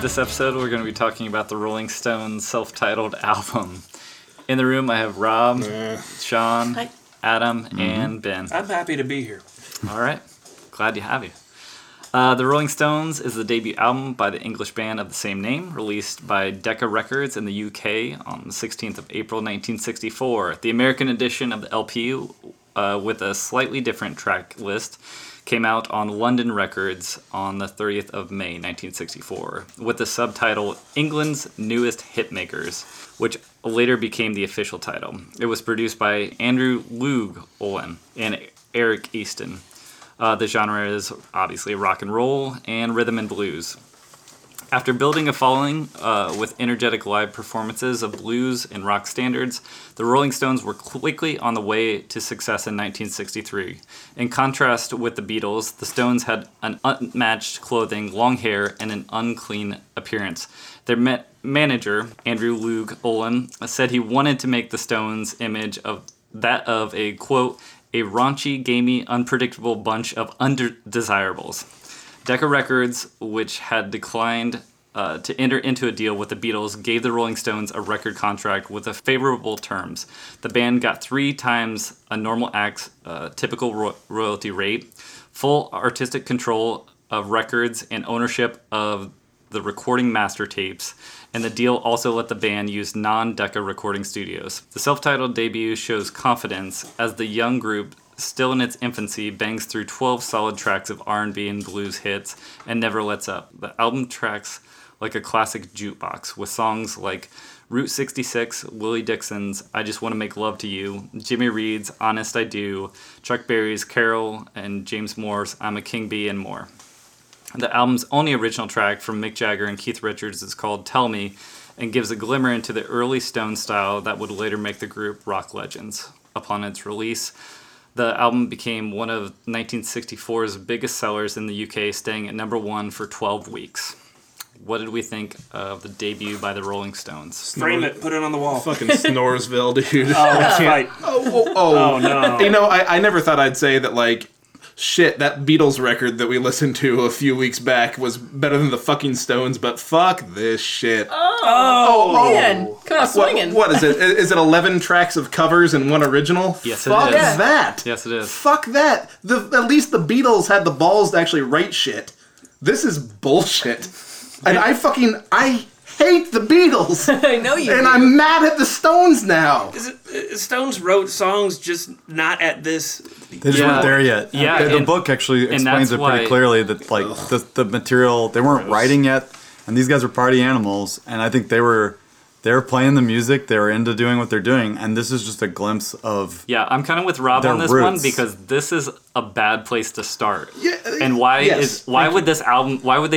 This episode we're going to be talking about the Rolling Stones self-titled album. In the room I have Rob, Sean, hi, Adam, and Ben. I'm happy to be here. Alright, glad to have you. The Rolling Stones is the debut album by the English band of the same name, released by Decca Records in the UK on the 16th of April 1964. The American edition of the LP with a slightly different track list came out on London Records on the 30th of May, 1964, with the subtitle England's Newest Hitmakers, which later became the official title. It was produced by Andrew Loog Oldham and Eric Easton. The genre is obviously rock and roll and rhythm and blues. After building a following with energetic live performances of blues and rock standards, the Rolling Stones were quickly on the way to success in 1963. In contrast with the Beatles, the Stones had an unmatched clothing, long hair, and an unclean appearance. Their manager, Andrew Loog Oldham, said he wanted to make the Stones' image of that of a, quote, a raunchy, gamey, unpredictable bunch of undesirables. Decca Records, which had declined to enter into a deal with the Beatles, gave the Rolling Stones a record contract with favorable terms. The band got 3 times a normal act's typical royalty rate, full artistic control of records and ownership of the recording master tapes, and the deal also let the band use non-Decca recording studios. The self-titled debut shows confidence as the young group, still in its infancy, bangs through 12 solid tracks of R&B and blues hits and never lets up. The album tracks like a classic jukebox, with songs like Route 66, Willie Dixon's I Just Want to Make Love to You, Jimmy Reed's Honest I Do, Chuck Berry's Carol, and James Moore's I'm a King Bee, and more. The album's only original track from Mick Jagger and Keith Richards is called Tell Me, and gives a glimmer into the early Stone style that would later make the group rock legends. Upon its release, the album became one of 1964's biggest sellers in the UK, staying at #1 for 12 weeks. What did we think of the debut by the Rolling Stones? Frame it, put it on the wall. Fucking Snoresville, dude. Oh, that's right. Oh, no. You know, I never thought I'd say that, like, shit, that Beatles record that we listened to a few weeks back was better than the fucking Stones, but fuck this shit. Oh man. Come on, swinging. What is it? Is it 11 tracks of covers and 1 original? Yes, it is. Fuck that. Yes, it is. Fuck that. At least the Beatles had the balls to actually write shit. This is bullshit. And I hate the Beatles. I know you do. And I'm mad at the Stones now. Stones wrote songs, just not at this. They just weren't there yet. Yeah, the book actually explains it pretty clearly that, like, the material they weren't writing yet, and these guys were party animals, and I think they were playing the music, they were into doing what they're doing, and this is just a glimpse of. Yeah, I'm kind of with Rob on this one, because this is a bad place to start. Yeah, and why would they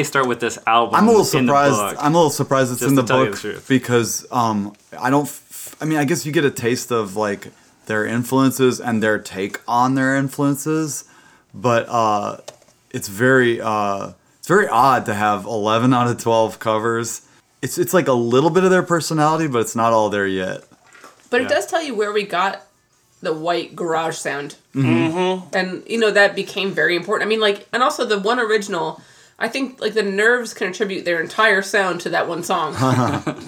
start with this album? I'm a little surprised. I'm a little surprised it's in the book, because I guess you get a taste of, like, their influences and their take on their influences, but it's very odd to have 11 out of 12 covers. It's like a little bit of their personality, but it's not all there yet. But it does tell you where we got the white garage sound, and you know that became very important. I mean, like, and also the one original. I think, like, the Nerves can attribute their entire sound to that one song.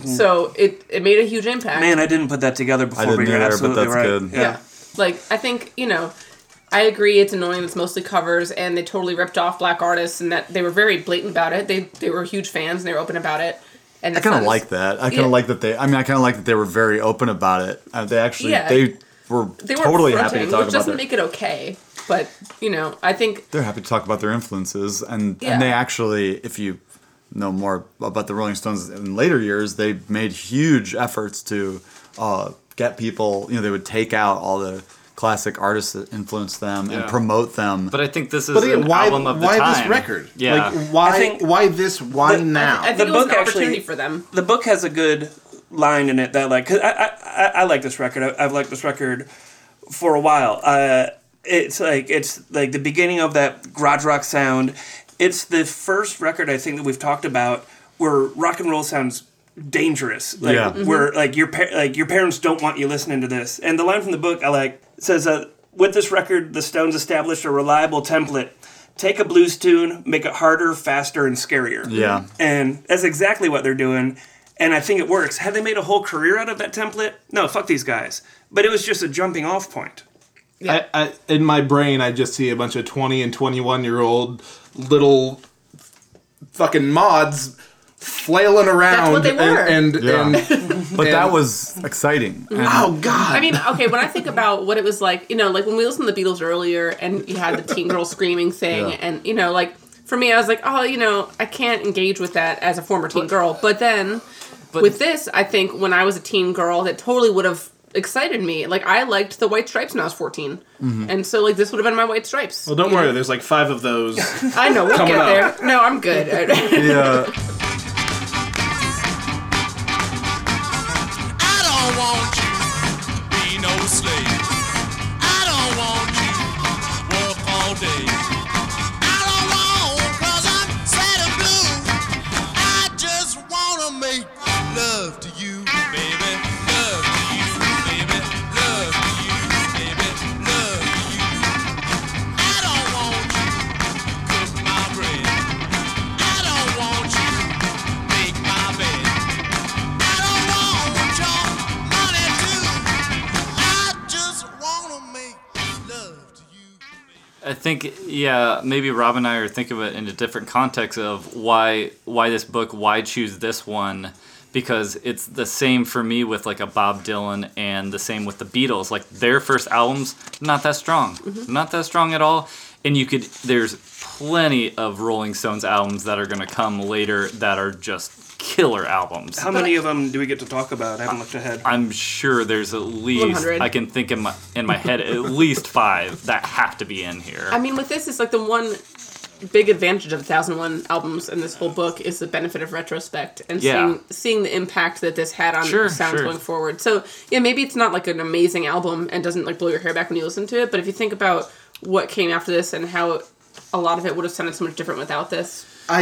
So it made a huge impact. Man, I didn't put that together before, but you're absolutely right. Good. Yeah. Like, I think, you know, I agree, it's annoying, it's mostly covers, and they totally ripped off black artists, and that they were very blatant about it. They were huge fans, and they were open about it. And I kind of like that. I kind of like that they, I mean, I kind of like that they were very open about it. They actually, they were totally happy to talk about it. Which doesn't make it okay, but, you know, I think... They're happy to talk about their influences, and they actually, if you know more about the Rolling Stones in later years, they made huge efforts to get people, you know, they would take out all the classic artists that influenced them and promote them. But I think this is an album of the time. Why this record? Yeah. Like, why now? I think the book was an opportunity for them. The book has a good line in it that, like, cause I like this record. I've liked this record for a while. It's like the beginning of that garage rock sound. It's the first record, I think, that we've talked about where rock and roll sounds dangerous. Like, where like your parents don't want you listening to this. And the line from the book I like says, "With this record, the Stones established a reliable template. Take a blues tune, make it harder, faster, and scarier." Yeah, and that's exactly what they're doing. And I think it works. Had they made a whole career out of that template? No, fuck these guys. But it was just a jumping off point. Yeah. I in my brain, I just see a bunch of 20 and 21-year-old little fucking mods flailing around. That's what they were. But that was exciting. And oh, God. I mean, okay, when I think about what it was like, you know, like when we listened to the Beatles earlier and you had the teen girl screaming thing and, you know, like, for me, I was like, oh, you know, I can't engage with that as a former teen girl. But then, with this, I think when I was a teen girl, that totally would have excited me. Like, I liked the White Stripes when I was 14. Mm-hmm. And so, like, this would have been my White Stripes. Well, don't worry. There's, like, 5 of those. I know. We'll get there. No, I'm good. Yeah. I don't want you to be no slave. I don't want you to work all day. I don't want, 'cause I'm sad and blue. I just want to make love to you, baby. Love to you, baby. Love to you, baby. Love to you. I don't want you to cook my bread. I don't want you to make my bed. I don't want your money too. I just want to make love to you, baby. I think, maybe Rob and I are thinking of it in a different context of why this book, why choose this one. Because it's the same for me with like a Bob Dylan and the same with the Beatles. Like their first albums, not that strong. Mm-hmm. Not that strong at all. And there's plenty of Rolling Stones albums that are going to come later that are just killer albums. How many of them do we get to talk about? I haven't looked ahead. I'm sure there's at least 100. I can think in my head at least 5 that have to be in here. I mean, with this, it's like the one big advantage of 1001 albums in this whole book is the benefit of retrospect and seeing the impact that this had on sounds going forward. So, yeah, maybe it's not like an amazing album and doesn't like blow your hair back when you listen to it, but if you think about what came after this and how a lot of it would have sounded so much different without this. When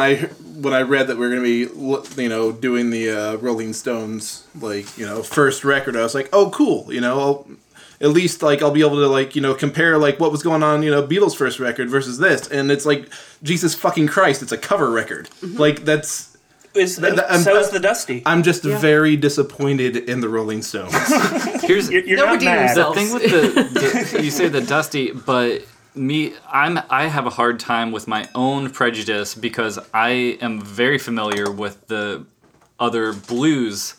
I read that we were going to be, you know, doing the Rolling Stones, like, you know, first record, I was like, oh, cool, you know, at least, like, I'll be able to, like, you know, compare, like, what was going on, you know, Beatles' first record versus this. And it's like, Jesus fucking Christ, it's a cover record. Mm-hmm. Like, that's... So is the Dusty. I'm just very disappointed in the Rolling Stones. You're not mad. The thing with the you say the Dusty, but... I have a hard time with my own prejudice because I am very familiar with the other blues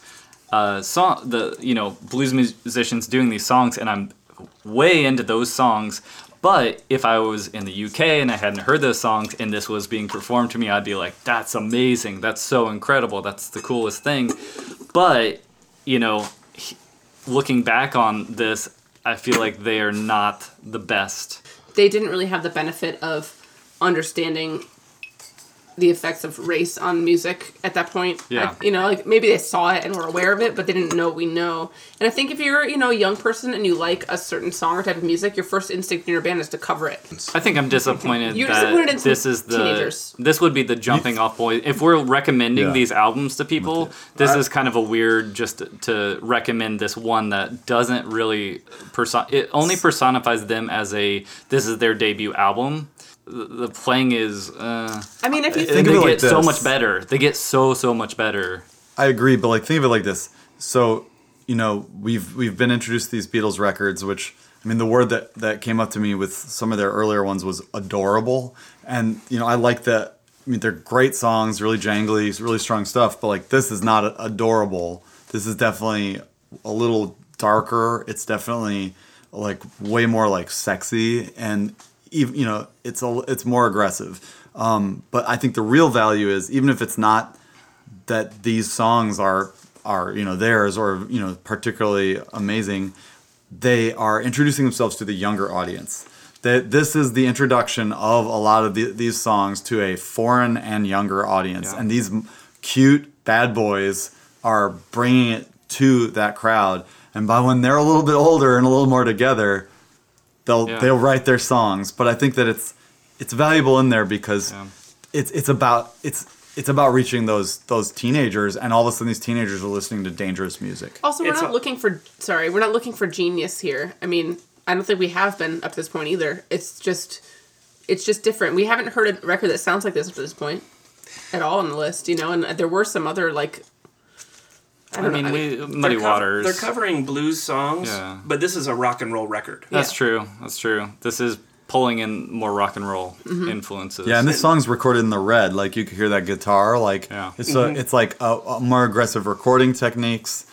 blues musicians doing these songs, and I'm way into those songs. But if I was in the UK and I hadn't heard those songs and this was being performed to me, I'd be like, that's amazing, that's so incredible, that's the coolest thing. But, you know, looking back on this, I feel like they are not the best. They didn't really have the benefit of understanding the effects of race on music at that point. Yeah. You know, like maybe they saw it and were aware of it, but they didn't know what we know. And I think if you're, you know, a young person and you like a certain song or type of music, your first instinct in your band is to cover it. I think I'm disappointed that this is the teenagers. This would be the jumping off point. If we're recommending these albums to people, this is kind of a weird just to recommend this one that doesn't really it only personifies them as this is their debut album. The playing is... I mean, if you think of it like this. They get so much better. They get so much better. I agree, but like think of it like this. So, you know, we've been introduced to these Beatles records, which I mean, the word that came up to me with some of their earlier ones was adorable. And, you know, I like that. I mean, they're great songs, really jangly, really strong stuff. But, like, this is not adorable. This is definitely a little darker. It's definitely, like, way more, like, sexy. And, even, you know, it's more aggressive. But I think the real value is, even if it's not that these songs are, you know, theirs or, you know, particularly amazing, they are introducing themselves to the younger audience. This is the introduction of a lot of these songs to a foreign and younger audience. Yeah. And these cute bad boys are bringing it to that crowd. And by when they're a little bit older and a little more together, they'll write their songs. But I think that it's valuable in there because it's about reaching those teenagers, and all of a sudden these teenagers are listening to dangerous music. Also, we're not looking for genius here. I mean, I don't think we have been up to this point either. It's just different. We haven't heard a record that sounds like this up to this point at all on the list, you know. And there were some other, like, Muddy Waters. They're covering blues songs, but this is a rock and roll record. That's true. That's true. This is pulling in more rock and roll influences. Yeah, and this song's recorded in the red. Like, you can hear that guitar. Like, it's like a more aggressive recording techniques.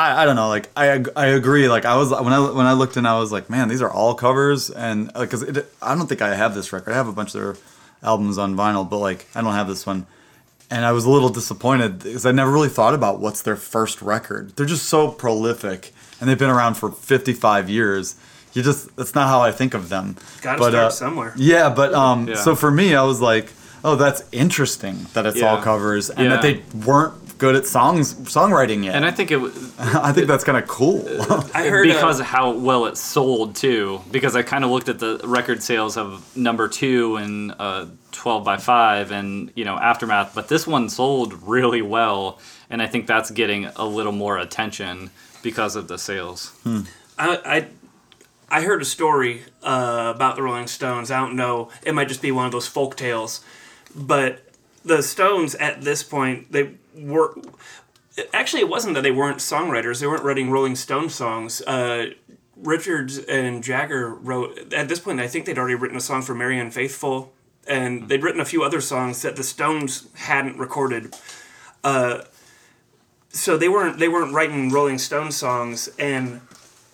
I don't know. Like, I agree. Like, I was when I looked in, I was like, man, these are all covers, and because I don't think I have this record. I have a bunch of their albums on vinyl, but, like, I don't have this one. And I was a little disappointed because I never really thought about what's their first record. They're just so prolific, and they've been around for 55 years. That's not how I think of them. Gotta start somewhere. Yeah, but so for me, I was like, oh, that's interesting that it's all covers and that they weren't good at songwriting yet. And I think I think that's kind of cool. I heard because of how well it sold too. Because I kind of looked at the record sales of number 2 and 12 by 5 and, you know, Aftermath, but this one sold really well, and I think that's getting a little more attention because of the sales. I heard a story about the Rolling Stones. I don't know. It might just be one of those folk tales. But the Stones at this point, they were... Actually, it wasn't that they weren't songwriters. They weren't writing Rolling Stone songs. Richards and Jagger wrote... At this point, I think they'd already written a song for Marianne Faithfull. And they'd written a few other songs that the Stones hadn't recorded. So they weren't writing Rolling Stone songs. And...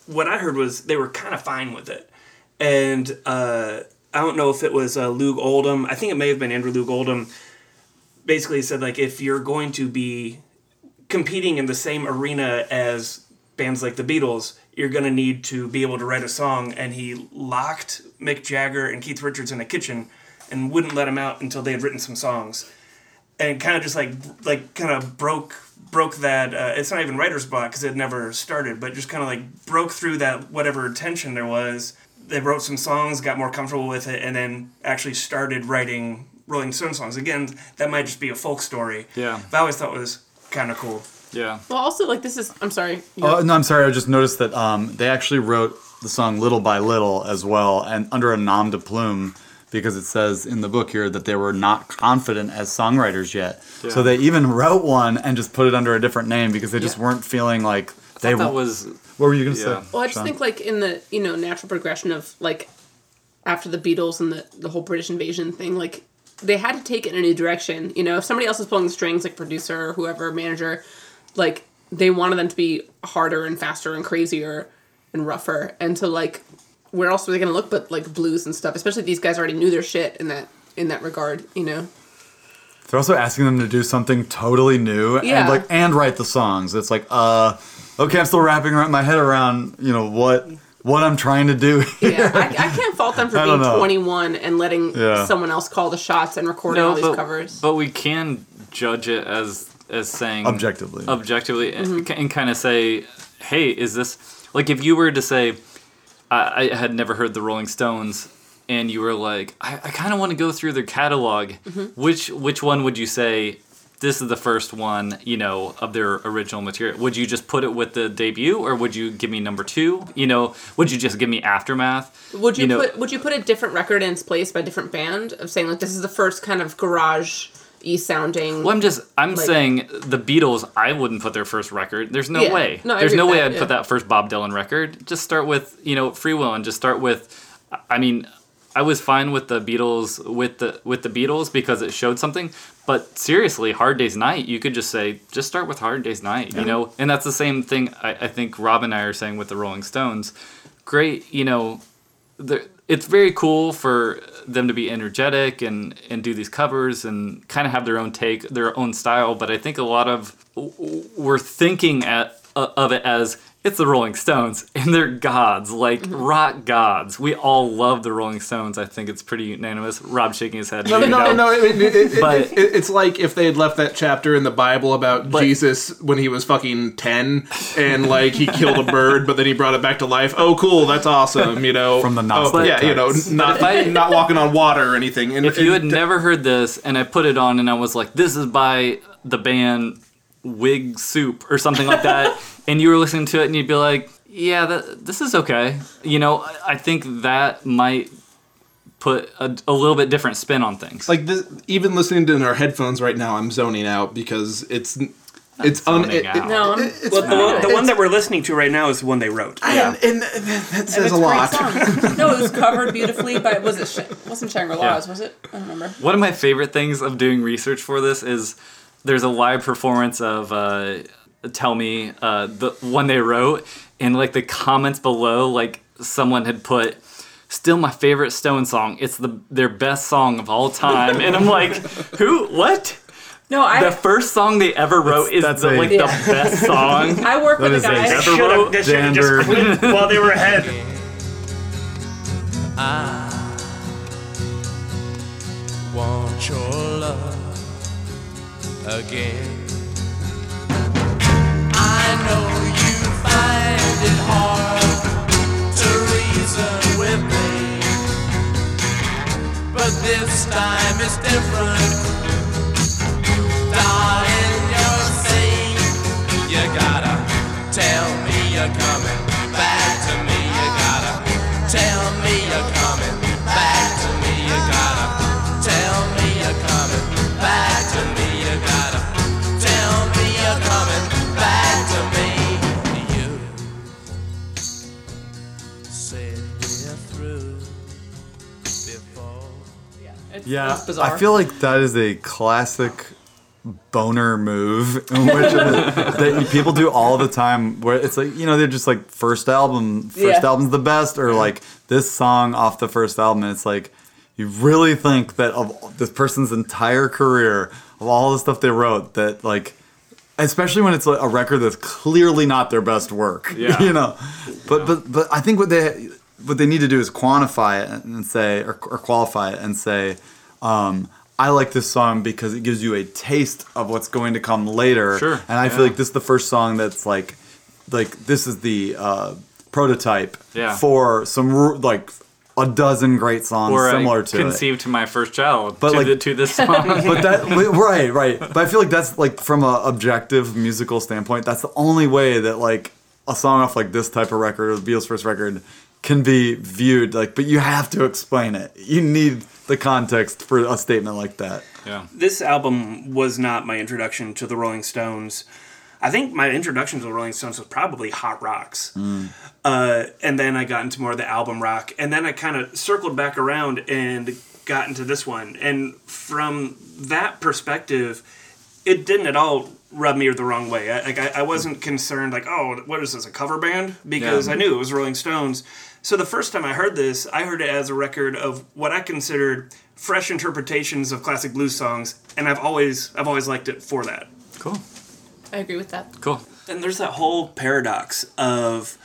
what I heard was they were kind of fine with it. And I don't know if it was Loog Oldham. I think it may have been Andrew Loog Oldham. Basically said, like, if you're going to be competing in the same arena as bands like the Beatles, you're going to need to be able to write a song. And he locked Mick Jagger and Keith Richards in a kitchen and wouldn't let them out until they had written some songs. And kind of just, like kind of broke that, it's not even writer's block because it never started, but just kind of like broke through that whatever tension there was. They wrote some songs, got more comfortable with it, and then actually started writing Rolling Stone songs. Again, that might just be a folk story. Yeah. But I always thought it was kind of cool. Yeah. Well, also, like, this is... I'm sorry. Oh, no, I'm sorry. I just noticed that they actually wrote the song Little by Little as well, and under a nom de plume, because it says in the book here that they were not confident as songwriters yet. Yeah. So they even wrote one and just put it under a different name because they just weren't feeling like they were. What were you going to say? Well, I just think, like, in the, you know, natural progression of, like, after the Beatles and the whole British invasion thing, like, they had to take it in a new direction. You know, if somebody else was pulling the strings, like producer or whoever, manager, like, they wanted them to be harder and faster and crazier and rougher, and to, like... where else were they going to look but, like, blues and stuff? Especially if these guys already knew their shit in that regard, you know? They're also asking them to do something totally new and write the songs. It's like, okay, I'm still wrapping my head around, you know, what I'm trying to do here. Yeah, I can't fault them for being 21 and letting someone else call the shots and recording all these covers. But we can judge it as saying... Objectively. And kind of say, hey, is this... Like, if you were to say... I had never heard the Rolling Stones, and you were like, I kind of want to go through their catalog. Mm-hmm. Which one would you say, this is the first one, you know, of their original material? Would you just put it with the debut, or would you give me number 2? You know, would you just give me Aftermath? Would you put a different record in its place by a different band, of saying, like, this is the first kind of garage... y sounding. Well, I'm saying the Beatles. I wouldn't put their first record. There's no way. No, there's no way I'd put that first Bob Dylan record. Just start with Free Will and just start with. I mean, I was fine with the Beatles with the Beatles because it showed something. But seriously, Hard Day's Night, you could just say, just start with Hard Day's Night, And that's the same thing I think Rob and I are saying with the Rolling Stones. Great, it's very cool for them to be energetic and do these covers and kind of have their own take, their own style. But I think a lot of we're thinking of it as it's the Rolling Stones and they're gods, like rock gods. We all love the Rolling Stones. I think it's pretty unanimous. Rob shaking his head. No. It's like if they had left that chapter in the Bible about Jesus when he was fucking 10 and like he killed a bird, but then he brought it back to life. Oh, cool, that's awesome. From the Gnostic text. Not walking on water or anything. And if you had never heard this, and I put it on and I was like, this is by the band Wig Soup or something like that. And you were listening to it, and you'd be like, yeah, this is okay. I think that might put a little bit different spin on things. Like, this, even listening to it in our headphones right now, I'm zoning out because it's... the one that we're listening to right now is the one they wrote. And that says a lot. No, it was covered beautifully by... wasn't Shangri-La's, was it? I don't remember. One of my favorite things of doing research for this is there's a live performance of... Tell Me, the one they wrote, and like the comments below, like someone had put, still my favorite Stone song. It's their best song of all time. And I'm like, who? What? No, the first song they ever wrote is the best song. I work with the guy. They just quit while they were ahead. I want your love again. I know you find it hard to reason with me, but this time it's different. Darling, you're safe. You gotta tell me you're coming back to me. You gotta tell me you're coming back to me. You gotta tell me you're coming back to me. You gotta tell me you're coming back to me. You said we're through before. Yeah, it's bizarre. I feel like that is a classic boner move, which that people do all the time. Where it's like they're just like first album's the best, or like this song off the first album. And it's like you really think that of this person's entire career, of all the stuff they wrote, that like. Especially when it's a record that's clearly not their best work, But I think what they need to do is quantify it and say or qualify it and say, I like this song because it gives you a taste of what's going to come later. Sure. And I feel like this is the first song that's like this is the prototype for some like. A dozen great songs where similar to it. Or I conceived to my first child to this song. But that right. But I feel like that's like from an objective musical standpoint, that's the only way that like a song off like this type of record or the Beatles' first record can be viewed. Like, but you have to explain it. You need the context for a statement like that. Yeah. This album was not my introduction to the Rolling Stones. I think my introduction to the Rolling Stones was probably Hot Rocks. Mm. And then I got into more of the album rock. And then I kind of circled back around and got into this one. And from that perspective, it didn't at all rub me the wrong way. I wasn't concerned like, oh, what is this, a cover band? Because I knew it was Rolling Stones. So the first time I heard this, I heard it as a record of what I considered fresh interpretations of classic blues songs. And I've always liked it for that. Cool. I agree with that. Cool. And there's that whole paradox of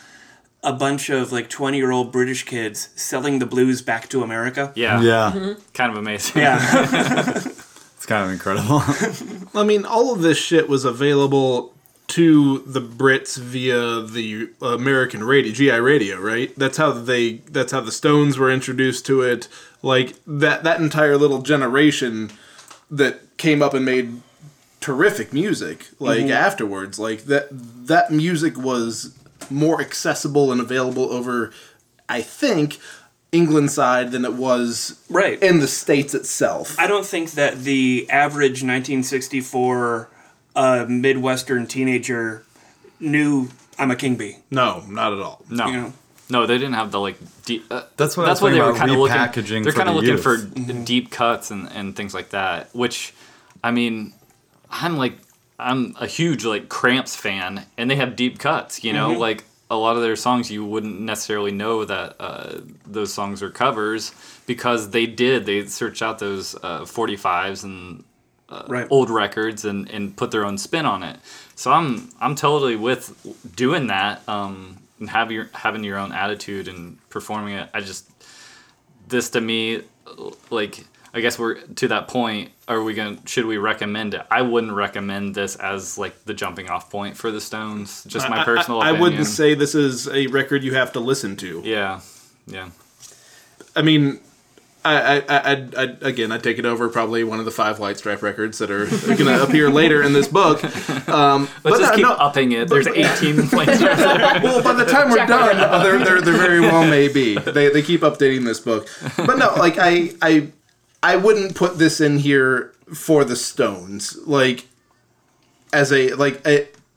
a bunch of like 20-year-old British kids selling the blues back to America. Yeah. Yeah. Mm-hmm. Kind of amazing. Yeah. It's kind of incredible. I mean, all of this shit was available to the Brits via the American radio, GI radio, right? That's how the Stones were introduced to it. Like that entire little generation that came up and made terrific music afterwards, like that music was more accessible and available over, I think, England side than it was right. in the States itself. I don't think that the average 1964 Midwestern teenager knew I'm a king bee. No, not at all. No. You know? No, they didn't have the like. That's what they were kind of looking. They're kind of looking for deep cuts and things like that. Which, I mean, I'm a huge like Cramps fan, and they have deep cuts. You know, like a lot of their songs you wouldn't necessarily know that those songs are covers because they searched out those 45s and old records and put their own spin on it. So I'm totally with doing that. And having your own attitude and performing it. This to me, like, I guess we're to that point. Should we recommend it? I wouldn't recommend this as like the jumping off point for the Stones. Just my personal opinion. I wouldn't say this is a record you have to listen to. Yeah. I mean, I take it over probably one of the 5 White Stripe records that are going to appear later in this book. Upping it. There's 18 White Stripes. Well, by the time we're done, there very well may be. They keep updating this book, but no, like I wouldn't put this in here for the Stones. Like as a like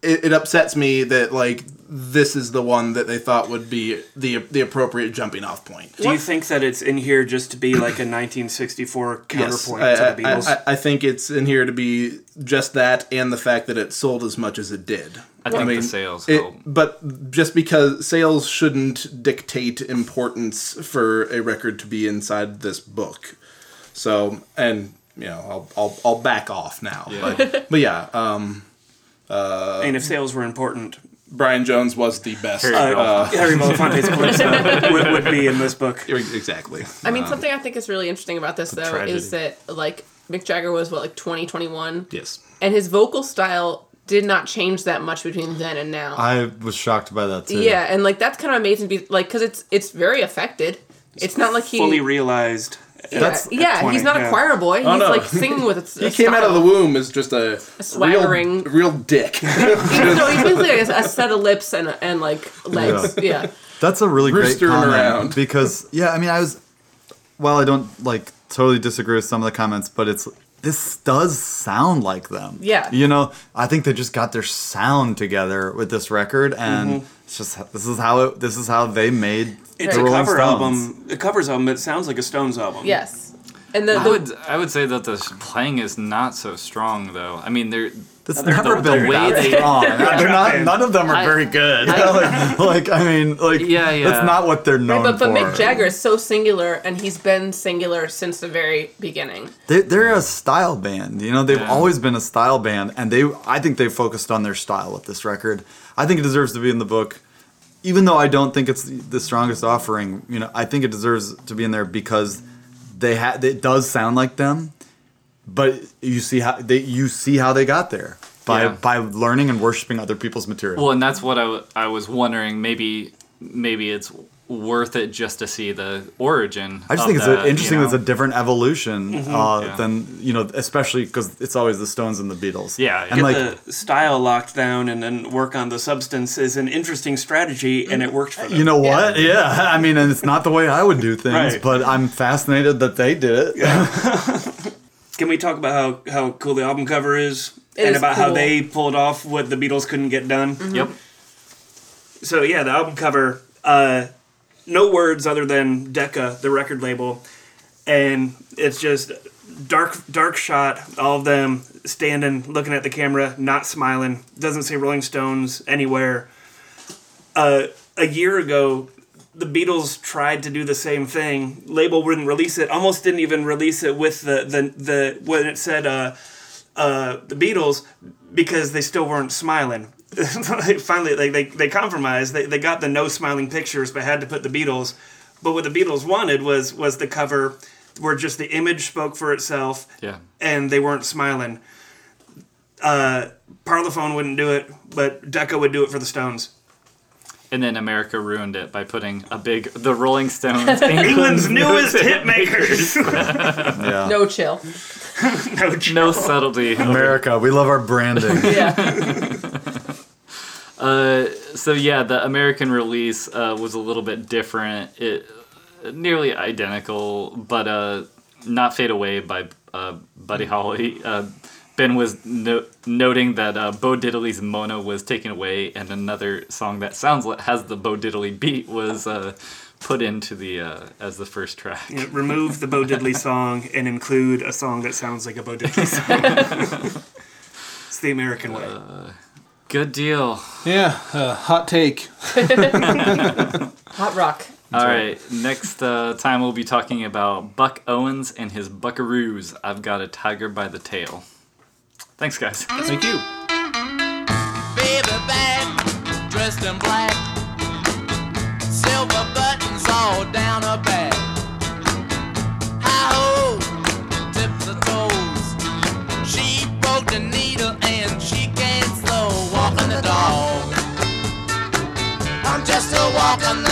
it upsets me that like. This is the one that they thought would be the appropriate jumping off point. Do you think that it's in here just to be like a 1964 counterpoint to the Beatles? I think it's in here to be just that, and the fact that it sold as much as it did. I mean, the sales help. But just because sales shouldn't dictate importance for a record to be inside this book. So, and you know, I'll back off now. Yeah. But yeah. And if sales were important. Brian Jones was the best. Harry Belafonte's clips would be in this book. Exactly. I mean, something I think is really interesting about this, though, is that, like, Mick Jagger was, 21? Yes. And his vocal style did not change that much between then and now. I was shocked by that, too. Yeah, and, that's kind of amazing, because it's very affected. It's not like he... fully realized... he's not a choir boy. Oh, he's singing with a he came out of the womb as just a swaggering real dick. So he's basically a set of lips and legs. Yeah. That's a really great comment around. Because I don't totally disagree with some of the comments, but this does sound like them. Yeah. You know, I think they just got their sound together with this record, and it's just this is how they made. It's a cover album. It covers album, but it sounds like a Stones album. Yes, and I would say that the playing is not so strong, though. I mean, none of them are very good. That's not what they're known for. But Mick Jagger is so singular, and he's been singular since the very beginning. They're a style band. You know, they've always been a style band, and I think they focused on their style with this record. I think it deserves to be in the book. Even though I don't think it's the strongest offering, you know, I think it deserves to be in there because it does sound like them, but you see how they got there by learning and worshiping other people's material. Well, and that's what I was wondering. Maybe it's worth it just to see the origin. I just think it's interesting. It's a different evolution than especially because it's always the Stones and the Beatles. Yeah, and the style locked down and then work on the substance is an interesting strategy, and it worked for them. You know what? Yeah. I mean, and it's not the way I would do things, but I'm fascinated that they did it. Yeah. Can we talk about how cool the album cover is, how they pulled off what the Beatles couldn't get done? Mm-hmm. Yep. So yeah, the album cover. No words other than Decca, the record label, and it's just dark shot, all of them standing, looking at the camera, not smiling, doesn't say Rolling Stones anywhere. A year ago, the Beatles tried to do the same thing. Label wouldn't release it, almost didn't even release it with the when it said the Beatles, because they still weren't smiling. Finally, they compromised. They got the no smiling pictures, but had to put the Beatles. But what the Beatles wanted was the cover, where just the image spoke for itself. Yeah. And they weren't smiling. Parlophone wouldn't do it, but Decca would do it for the Stones. And then America ruined it by putting the Rolling Stones, England's newest hit makers. Yeah. No chill. No subtlety. America, we love our branding. Yeah. So the American release was a little bit different. It nearly identical, but not Fade Away by Buddy Holly. Ben was noting that Bo Diddley's Mona was taken away, and another song that sounds has the Bo Diddley beat was put into the as the first track. Yeah, remove the Bo Diddley song and include a song that sounds like a Bo Diddley song. It's the American way. Good deal. Yeah, hot take. Hot rock. All right, next time we'll be talking about Buck Owens and his Buckaroos. I've Got a Tiger by the Tail. Thanks, guys. Thank you. Baby back, dressed in black, silver buttons all down her back. Hi-ho, tips her toes. She broke the needle and she can't slow. Walking the dog, I'm just a walking the